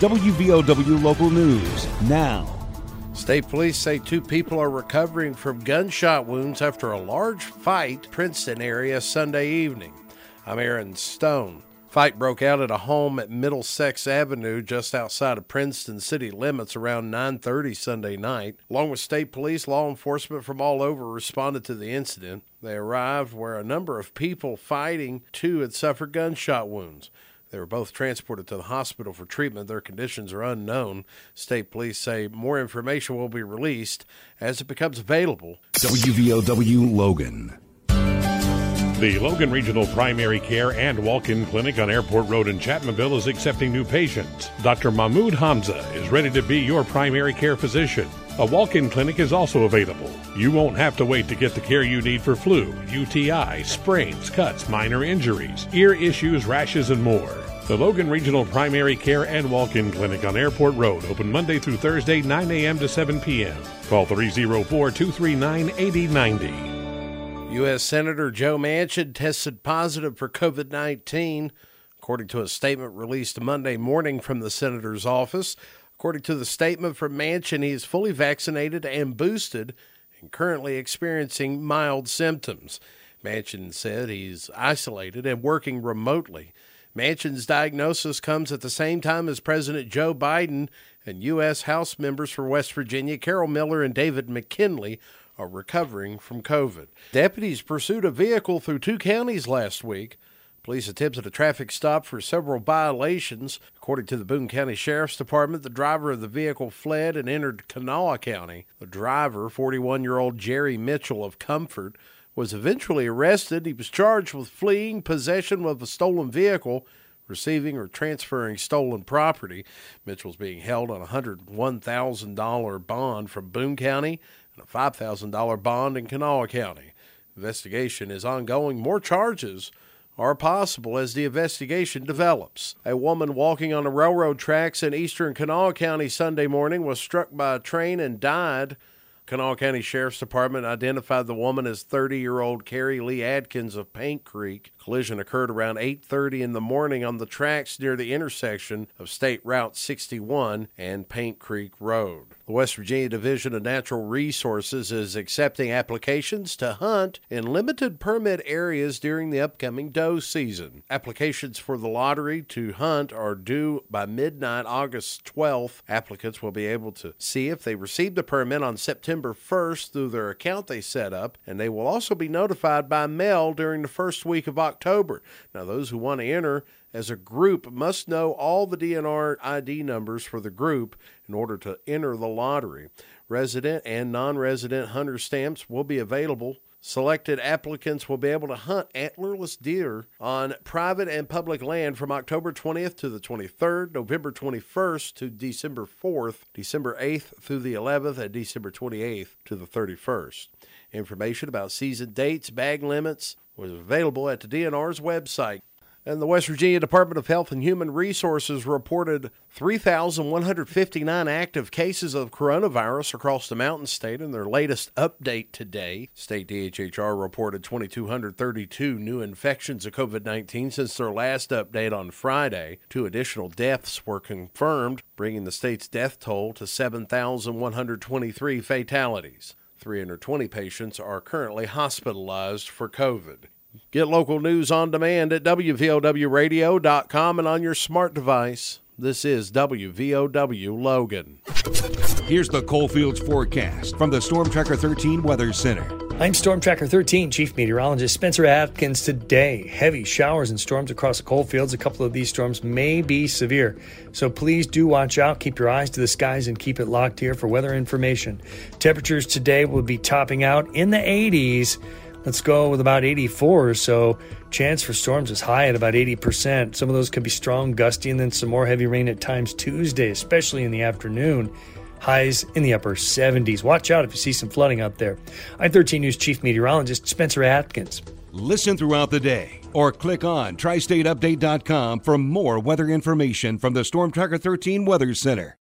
WVOW Local News now. State police say two people are recovering from gunshot wounds after a large fight in Princeton area Sunday evening. I'm Aaron Stone. Fight broke out at a home at Middlesex Avenue just outside of Princeton city limits around 9:30 Sunday night. Along with state police, law enforcement from all over responded to the incident. They arrived where a number of people fighting, two had suffered gunshot wounds. They were both transported to the hospital for treatment. Their conditions are unknown. State police say more information will be released as it becomes available. WVOW Logan. The Logan Regional Primary Care and Walk-In Clinic on Airport Road in Chapmanville is accepting new patients. Dr. Mahmoud Hamza is ready to be your primary care physician. A walk-in clinic is also available. You won't have to wait to get the care you need for flu, UTI, sprains, cuts, minor injuries, ear issues, rashes, and more. The Logan Regional Primary Care and Walk-In Clinic on Airport Road, open Monday through Thursday, 9 a.m. to 7 p.m. Call 304-239-8090. U.S. Senator Joe Manchin tested positive for COVID-19, according to a statement released Monday morning from the senator's office. According to the statement from Manchin, he is fully vaccinated and boosted and currently experiencing mild symptoms. Manchin said he's isolated and working remotely. Manchin's diagnosis comes at the same time as President Joe Biden and U.S. House members for West Virginia, Carol Miller and David McKinley, are recovering from COVID. Deputies pursued a vehicle through two counties last week. Police attempted a traffic stop for several violations. According to the Boone County Sheriff's Department, the driver of the vehicle fled and entered Kanawha County. The driver, 41-year-old Jerry Mitchell of Comfort, was eventually arrested. He was charged with fleeing, possession of a stolen vehicle, receiving or transferring stolen property. Mitchell's being held on a $101,000 bond from Boone County and a $5,000 bond in Kanawha County. Investigation is ongoing. More charges are possible as the investigation develops. A woman walking on the railroad tracks in eastern Kanawha County Sunday morning was struck by a train and died. Kanawha County Sheriff's Department identified the woman as 30-year-old Carrie Lee Adkins of Paint Creek. Collision occurred around 8:30 in the morning on the tracks near the intersection of State Route 61 and Paint Creek Road. The West Virginia Division of Natural Resources is accepting applications to hunt in limited permit areas during the upcoming doe season. Applications for the lottery to hunt are due by midnight, August 12th. Applicants will be able to see if they received a permit on September 1st through their account they set up, and they will also be notified by mail during the first week of October. Now, those who want to enter as a group must know all the DNR ID numbers for the group in order to enter the lottery. Resident and non-resident hunter stamps will be available. Selected applicants will be able to hunt antlerless deer on private and public land from October 20th to the 23rd, November 21st to December 4th, December 8th through the 11th, and December 28th to the 31st. Information about season dates, bag limits was available at the DNR's website. And the West Virginia Department of Health and Human Resources reported 3,159 active cases of coronavirus across the Mountain State in their latest update today. State DHHR reported 2,232 new infections of COVID-19 since their last update on Friday. Two additional deaths were confirmed, bringing the state's death toll to 7,123 fatalities. 320 patients are currently hospitalized for COVID. Get local news on demand at WVOWradio.com and on your smart device. This is WVOW Logan. Here's the Coalfields forecast from the Storm Tracker 13 Weather Center. I'm Storm Tracker 13 Chief Meteorologist Spencer Atkins. Today, heavy showers and storms across the Coalfields. A couple of these storms may be severe, so please do watch out. Keep your eyes to the skies and keep it locked here for weather information. Temperatures today will be topping out in the 80s. Let's go with about 84 or so. Chance for storms is high at about 80%. Some of those could be strong, gusty, and then some more heavy rain at times Tuesday, especially in the afternoon. Highs in the upper 70s. Watch out if you see some flooding up there. I-13 News Chief Meteorologist Spencer Atkins. Listen throughout the day or click on tristateupdate.com for more weather information from the Storm Tracker 13 Weather Center.